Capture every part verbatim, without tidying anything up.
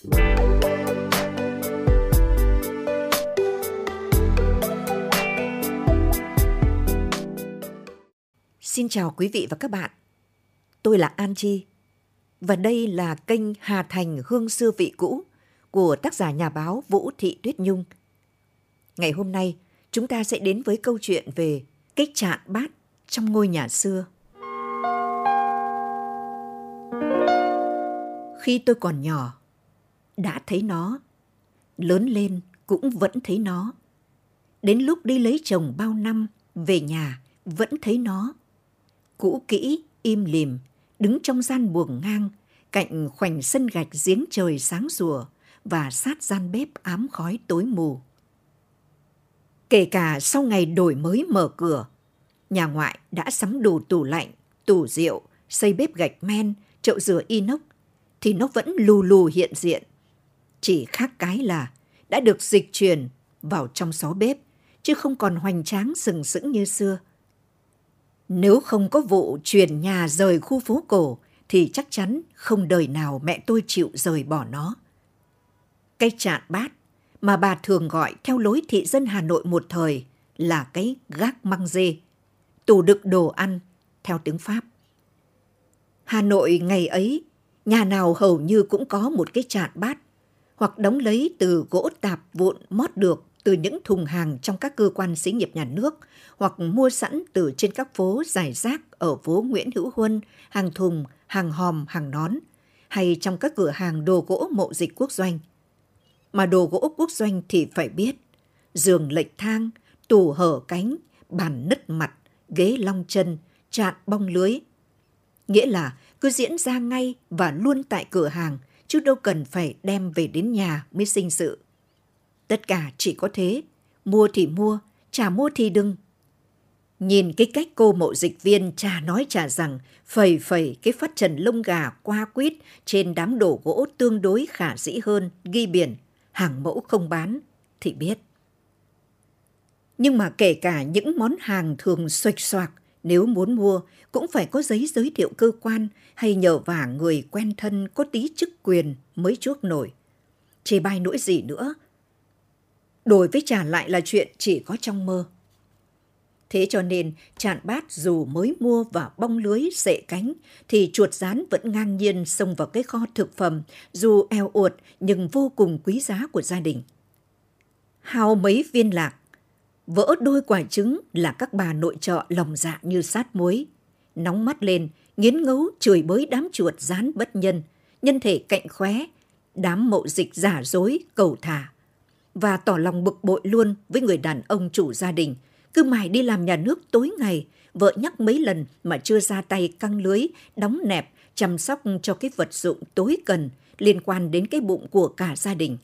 Xin chào quý vị và các bạn. Tôi là An Chi và đây là kênh Hà Thành Hương Xưa Vị Cũ của tác giả nhà báo Vũ Thị Tuyết Nhung. Ngày hôm nay, chúng ta sẽ đến với câu chuyện về cái chạn bát trong ngôi nhà xưa. Khi tôi còn nhỏ, đã thấy nó, lớn lên cũng vẫn thấy nó. Đến lúc đi lấy chồng bao năm, về nhà vẫn thấy nó. Cũ kỹ, im lìm, đứng trong gian buồng ngang, cạnh khoảnh sân gạch giếng trời sáng rùa và sát gian bếp ám khói tối mù. Kể cả sau ngày đổi mới mở cửa, nhà ngoại đã sắm đủ tủ lạnh, tủ rượu, xây bếp gạch men, chậu rửa inox, thì nó vẫn lù lù hiện diện. Chỉ khác cái là đã được dịch truyền vào trong xó bếp, chứ không còn hoành tráng sừng sững như xưa. Nếu không có vụ chuyển nhà rời khu phố cổ, thì chắc chắn không đời nào mẹ tôi chịu rời bỏ nó. Cái chạn bát mà bà thường gọi theo lối thị dân Hà Nội một thời là cái gác-măng-rê, tủ đựng đồ ăn theo tiếng Pháp. Hà Nội ngày ấy, nhà nào hầu như cũng có một cái chạn bát, hoặc đóng lấy từ gỗ tạp vụn mót được từ những thùng hàng trong các cơ quan xí nghiệp nhà nước, hoặc mua sẵn từ trên các phố giải rác ở phố Nguyễn Hữu Huân, hàng thùng, hàng hòm, hàng nón, hay trong các cửa hàng đồ gỗ mậu dịch quốc doanh. Mà đồ gỗ quốc doanh thì phải biết, giường lệch thang, tủ hở cánh, bàn nứt mặt, ghế long chân, chạn bong lưới. Nghĩa là cứ diễn ra ngay và luôn tại cửa hàng, chứ đâu cần phải đem về đến nhà mới sinh sự. Tất cả chỉ có thế, mua thì mua, chả mua thì đừng. Nhìn cái cách cô mậu dịch viên chả nói chả rằng, phẩy phẩy cái phát trần lông gà qua quýt trên đám đồ gỗ tương đối khả dĩ hơn, ghi biển, hàng mẫu không bán, thì biết. Nhưng mà kể cả những món hàng thường xoạch xoạc, nếu muốn mua, cũng phải có giấy giới thiệu cơ quan hay nhờ vả người quen thân có tí chức quyền mới chuốc nổi. Chê bai nỗi gì nữa. Đổi với trả lại là chuyện chỉ có trong mơ. Thế cho nên, chạn bát dù mới mua và bong lưới xệ cánh, thì chuột rán vẫn ngang nhiên xông vào cái kho thực phẩm, dù eo uột nhưng vô cùng quý giá của gia đình. Hao mấy viên lạc, vỡ đôi quả trứng là các bà nội trợ lòng dạ như sát muối. Nóng mắt lên, nghiến ngấu chửi bới đám chuột rán bất nhân, nhân thể cạnh khóe, đám mậu dịch giả dối, cầu thả. Và tỏ lòng bực bội luôn với người đàn ông chủ gia đình, cứ mãi đi làm nhà nước tối ngày, vợ nhắc mấy lần mà chưa ra tay căng lưới, đóng nẹp, chăm sóc cho cái vật dụng tối cần liên quan đến cái bụng của cả gia đình.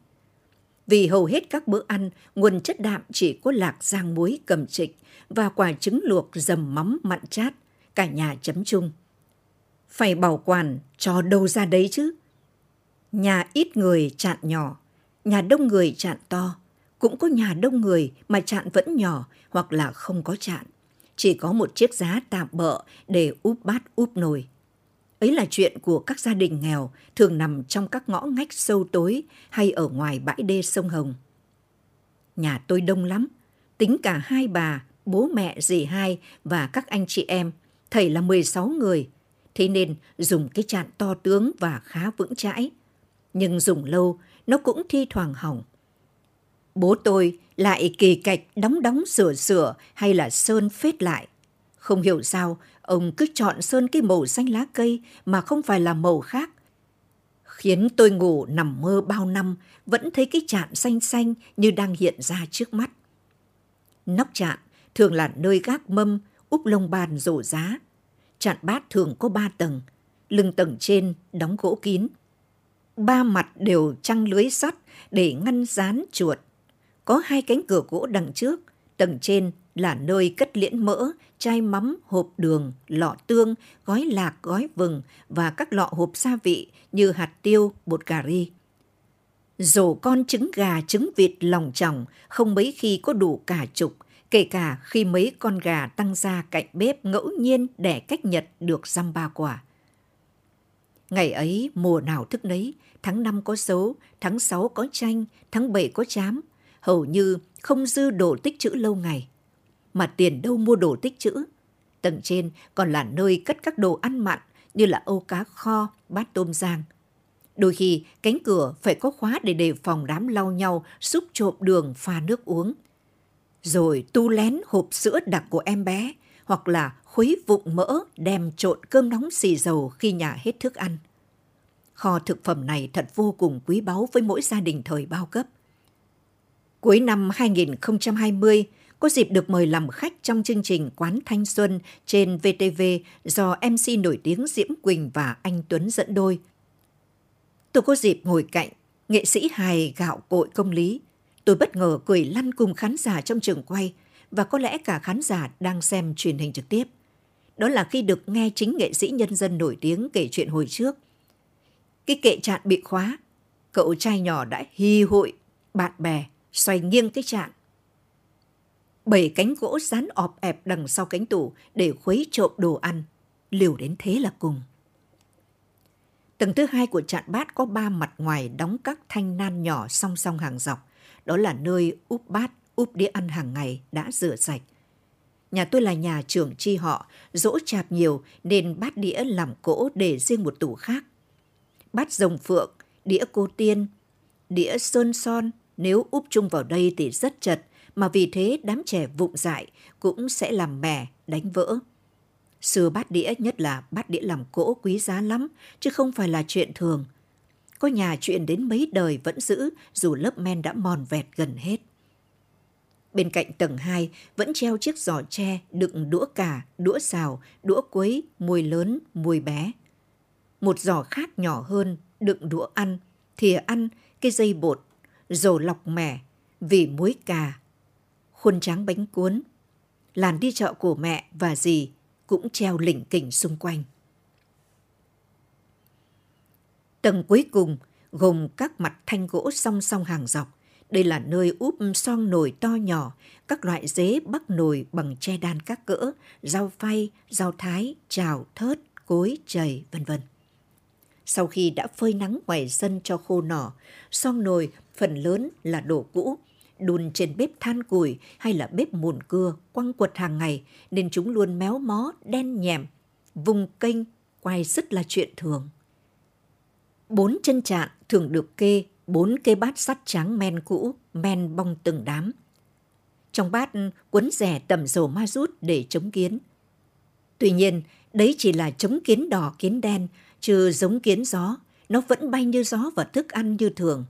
Vì hầu hết các bữa ăn, nguồn chất đạm chỉ có lạc rang muối cầm trịch và quả trứng luộc dầm mắm mặn chát, cả nhà chấm chung. Phải bảo quản cho đâu ra đấy chứ. Nhà ít người chạn nhỏ, nhà đông người chạn to. Cũng có nhà đông người mà chạn vẫn nhỏ hoặc là không có chạn. Chỉ có một chiếc giá tạm bợ để úp bát úp nồi. Ấy là chuyện của các gia đình nghèo thường nằm trong các ngõ ngách sâu tối hay ở ngoài bãi đê sông Hồng. Nhà tôi đông lắm, tính cả hai bà, bố mẹ dì hai và các anh chị em, thầy là mười sáu người. Thế nên dùng cái chạn to tướng và khá vững chãi. Nhưng dùng lâu, nó cũng thi thoảng hỏng. Bố tôi lại kỳ cạch đóng đóng sửa sửa hay là sơn phết lại. Không hiểu sao, ông cứ chọn sơn cái màu xanh lá cây mà không phải là màu khác. Khiến tôi ngủ nằm mơ bao năm, vẫn thấy cái chạn xanh xanh như đang hiện ra trước mắt. Nóc chạn thường là nơi gác mâm, úp lông bàn rổ giá. Chạn bát thường có ba tầng, lưng tầng trên đóng gỗ kín. Ba mặt đều trăng lưới sắt để ngăn rán chuột. Có hai cánh cửa gỗ đằng trước, tầng trên là nơi cất liễn mỡ, chai mắm, hộp đường, lọ tương, gói lạc, gói vừng và các lọ hộp gia vị như hạt tiêu, bột cà ri. Rổ con trứng gà, trứng vịt lòng chỏng không mấy khi có đủ cả chục, kể cả khi mấy con gà tăng ra cạnh bếp ngẫu nhiên đẻ cách nhật được dăm ba quả. Ngày ấy mùa nào thức nấy, tháng năm có sấu, tháng sáu có chanh, tháng bảy có trám, hầu như không dư đồ tích trữ lâu ngày. Mà tiền đâu mua đồ tích trữ? Tầng trên còn là nơi cất các đồ ăn mặn như là âu cá kho, bát tôm rang. Đôi khi cánh cửa phải có khóa để đề phòng đám lau nhau xúc trộm đường pha nước uống. Rồi tu lén hộp sữa đặc của em bé, hoặc là khuấy vụng mỡ đem trộn cơm nóng xì dầu khi nhà hết thức ăn. Kho thực phẩm này thật vô cùng quý báu với mỗi gia đình thời bao cấp. Cuối năm hai nghìn không trăm hai mươi, có dịp được mời làm khách trong chương trình Quán Thanh Xuân trên vê tê vê do em xê nổi tiếng Diễm Quỳnh và Anh Tuấn dẫn đôi. Tôi có dịp ngồi cạnh nghệ sĩ hài gạo cội Công Lý. Tôi bất ngờ cười lăn cùng khán giả trong trường quay, và có lẽ cả khán giả đang xem truyền hình trực tiếp. Đó là khi được nghe chính nghệ sĩ nhân dân nổi tiếng kể chuyện hồi trước. Cái kệ chạn bị khóa, cậu trai nhỏ đã hi hụi, bạn bè xoay nghiêng cái chạn. Bảy cánh gỗ dán ọp ẹp đằng sau cánh tủ để khuấy trộm đồ ăn, liều đến thế là cùng. Tầng thứ hai của chạn bát có ba mặt ngoài đóng các thanh nan nhỏ song song hàng dọc. Đó là nơi úp bát, úp đĩa ăn hàng ngày đã rửa sạch. Nhà tôi là nhà trưởng chi họ, dỗ chạp nhiều nên bát đĩa làm cỗ để riêng một tủ khác. Bát rồng phượng, đĩa cô tiên, đĩa sơn son nếu úp chung vào đây thì rất chật, mà vì thế đám trẻ vụng dại cũng sẽ làm mẻ, đánh vỡ. Xưa bát đĩa, nhất là bát đĩa làm cỗ, quý giá lắm chứ không phải là chuyện thường. Có nhà chuyện đến mấy đời vẫn giữ dù lớp men đã mòn vẹt gần hết. Bên cạnh tầng hai vẫn treo chiếc giỏ tre đựng đũa cả, đũa xào, đũa quấy, muôi lớn, muôi bé. Một giỏ khác nhỏ hơn đựng đũa ăn, thìa ăn, cái dây bột, dầu lọc mẻ, vỉ muối cà, khuôn tráng bánh cuốn. Làn đi chợ của mẹ và dì cũng treo lỉnh kỉnh xung quanh. Tầng cuối cùng gồm các mặt thanh gỗ song song hàng dọc. Đây là nơi úp son nồi to nhỏ, các loại dế bắc nồi bằng tre đan các cỡ, dao phay, dao thái, chảo, thớt, cối, chày, vân vân. Sau khi đã phơi nắng ngoài sân cho khô nỏ, son nồi phần lớn là đồ cũ, đun trên bếp than củi hay là bếp mùn cưa, quăng quật hàng ngày nên chúng luôn méo mó, đen nhèm, vùng kênh, quay rất là chuyện thường. Bốn chân chạn thường được kê bốn cây bát sắt tráng men cũ, men bong từng đám. Trong bát quấn rẻ tẩm dầu ma rút để chống kiến. Tuy nhiên, đấy chỉ là chống kiến đỏ, kiến đen, chứ giống kiến gió, nó vẫn bay như gió và thức ăn như thường.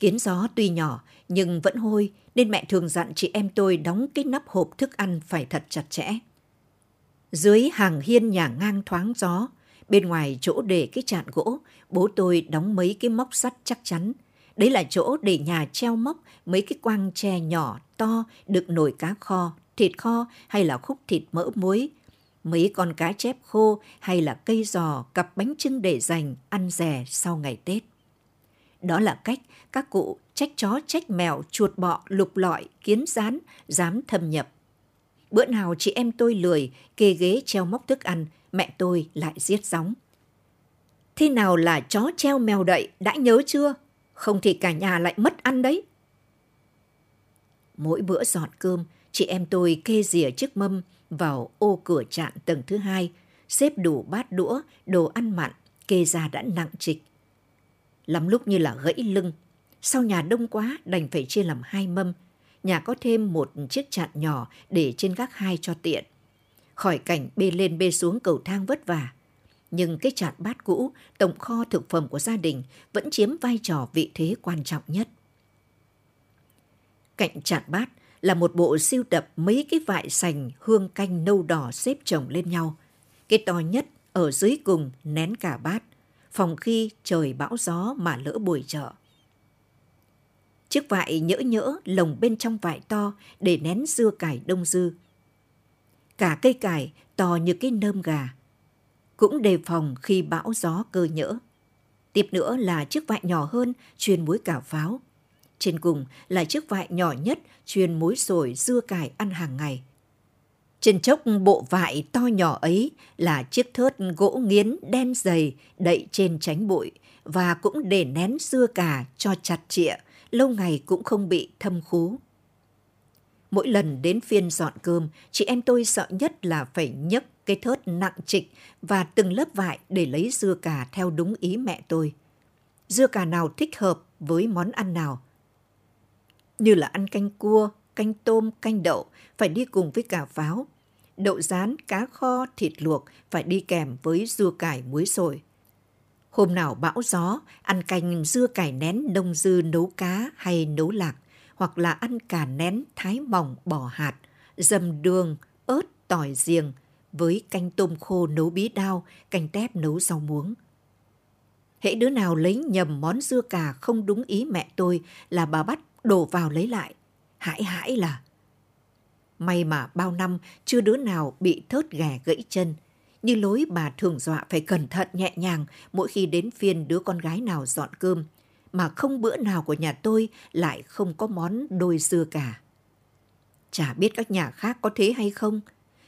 Kiến gió tuy nhỏ nhưng vẫn hôi, nên mẹ thường dặn chị em tôi đóng cái nắp hộp thức ăn phải thật chặt chẽ. Dưới hàng hiên nhà ngang thoáng gió, bên ngoài chỗ để cái chạn gỗ, bố tôi đóng mấy cái móc sắt chắc chắn. Đấy là chỗ để nhà treo móc mấy cái quang tre nhỏ to đựng nồi cá kho, thịt kho hay là khúc thịt mỡ muối, mấy con cá chép khô hay là cây giò, cặp bánh chưng để dành ăn dè sau ngày Tết. Đó là cách các cụ trách chó, trách mèo, chuột bọ, lục lọi, kiến rán dám thâm nhập. Bữa nào chị em tôi lười kê ghế treo móc thức ăn, mẹ tôi lại giết gióng. Thế nào là chó treo mèo đậy, đã nhớ chưa? Không thì cả nhà lại mất ăn đấy. Mỗi bữa dọn cơm, chị em tôi kê rìa chiếc mâm vào ô cửa chạn tầng thứ hai, xếp đủ bát đũa, đồ ăn mặn, kê ra đã nặng trịch. Lắm lúc như là gãy lưng, sau nhà đông quá đành phải chia làm hai mâm. Nhà có thêm một chiếc chạn nhỏ để trên gác hai cho tiện, khỏi cảnh bê lên bê xuống cầu thang vất vả. Nhưng cái chạn bát cũ, tổng kho thực phẩm của gia đình, vẫn chiếm vai trò vị thế quan trọng nhất. Cạnh chạn bát là một bộ sưu tập mấy cái vại sành hương canh nâu đỏ xếp chồng lên nhau. Cái to nhất ở dưới cùng nén cả bát, phòng khi trời bão gió mà lỡ buổi chợ. Chiếc vại nhỡ nhỡ lồng bên trong vại to để nén dưa cải đông dư. Cả cây cải to như cái nơm gà, cũng đề phòng khi bão gió cơ nhỡ. Tiếp nữa là chiếc vại nhỏ hơn chuyên muối cà pháo. Trên cùng là chiếc vại nhỏ nhất chuyên muối sồi dưa cải ăn hàng ngày. Trên chốc bộ vải to nhỏ ấy là chiếc thớt gỗ nghiến đen dày đậy trên tránh bụi và cũng để nén dưa cà cho chặt chịa, lâu ngày cũng không bị thâm khú. Mỗi lần đến phiên dọn cơm, chị em tôi sợ nhất là phải nhấc cái thớt nặng trịch và từng lớp vải để lấy dưa cà theo đúng ý mẹ tôi. Dưa cà nào thích hợp với món ăn nào? Như là ăn canh cua, canh tôm, canh đậu phải đi cùng với cà pháo. Đậu rán, cá kho, thịt luộc phải đi kèm với dưa cải muối sồi. Hôm nào bão gió, ăn canh dưa cải nén đông dư nấu cá hay nấu lạc, hoặc là ăn cà nén thái mỏng bỏ hạt, dầm đường, ớt, tỏi riềng, với canh tôm khô nấu bí đao, canh tép nấu rau muống. Hễ đứa nào lấy nhầm món dưa cà không đúng ý mẹ tôi là bà bắt đổ vào lấy lại. Hãi hãi là... May mà bao năm chưa đứa nào bị thớt ghẻ gãy chân. Như lối bà thường dọa phải cẩn thận nhẹ nhàng mỗi khi đến phiên đứa con gái nào dọn cơm, mà không bữa nào của nhà tôi lại không có món đôi dưa cà. Chả biết các nhà khác có thế hay không,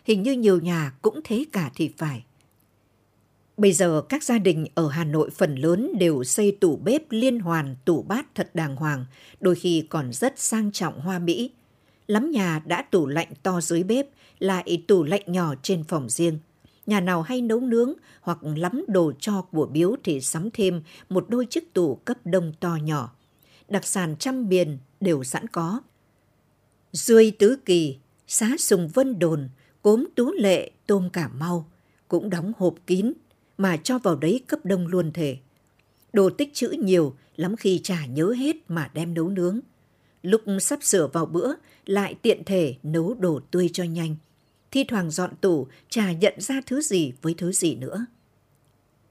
hình như nhiều nhà cũng thế cả thì phải. Bây giờ các gia đình ở Hà Nội phần lớn đều xây tủ bếp liên hoàn, tủ bát thật đàng hoàng, đôi khi còn rất sang trọng hoa mỹ. Lắm nhà đã tủ lạnh to dưới bếp, lại tủ lạnh nhỏ trên phòng riêng. Nhà nào hay nấu nướng hoặc lắm đồ cho của biếu thì sắm thêm một đôi chiếc tủ cấp đông to nhỏ. Đặc sản trăm miền đều sẵn có. Rươi Tứ Kỳ, sá sùng Vân Đồn, cốm Tú Lệ, tôm Cà Mau cũng đóng hộp kín mà cho vào đấy cấp đông luôn thể. Đồ tích trữ nhiều, lắm khi chả nhớ hết mà đem nấu nướng. Lúc sắp sửa vào bữa, lại tiện thể nấu đồ tươi cho nhanh. Thi thoảng dọn tủ, chả nhận ra thứ gì với thứ gì nữa.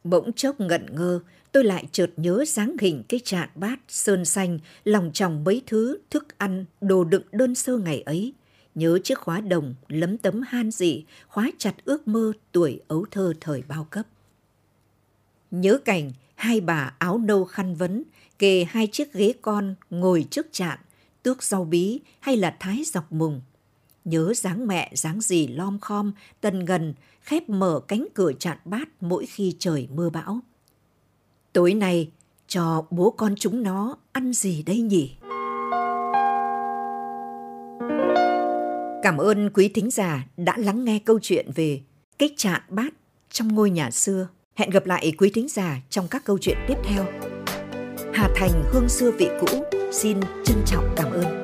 Bỗng chốc ngẩn ngơ, tôi lại chợt nhớ dáng hình cái chạn bát, sơn xanh, lòng tròng mấy thứ, thức ăn, đồ đựng đơn sơ ngày ấy. Nhớ chiếc khóa đồng, lấm tấm han dị, khóa chặt ước mơ tuổi ấu thơ thời bao cấp. Nhớ cảnh hai bà áo nâu khăn vấn, kề hai chiếc ghế con ngồi trước chạn, tước rau bí hay là thái dọc mùng. Nhớ dáng mẹ dáng dì lom khom, tần ngần, khép mở cánh cửa chạn bát mỗi khi trời mưa bão. Tối nay, cho bố con chúng nó ăn gì đây nhỉ? Cảm ơn quý thính giả đã lắng nghe câu chuyện về cái chạn bát trong ngôi nhà xưa. Hẹn gặp lại quý thính giả trong các câu chuyện tiếp theo. Hà Thành Hương Xưa Vị Cũ xin trân trọng cảm ơn.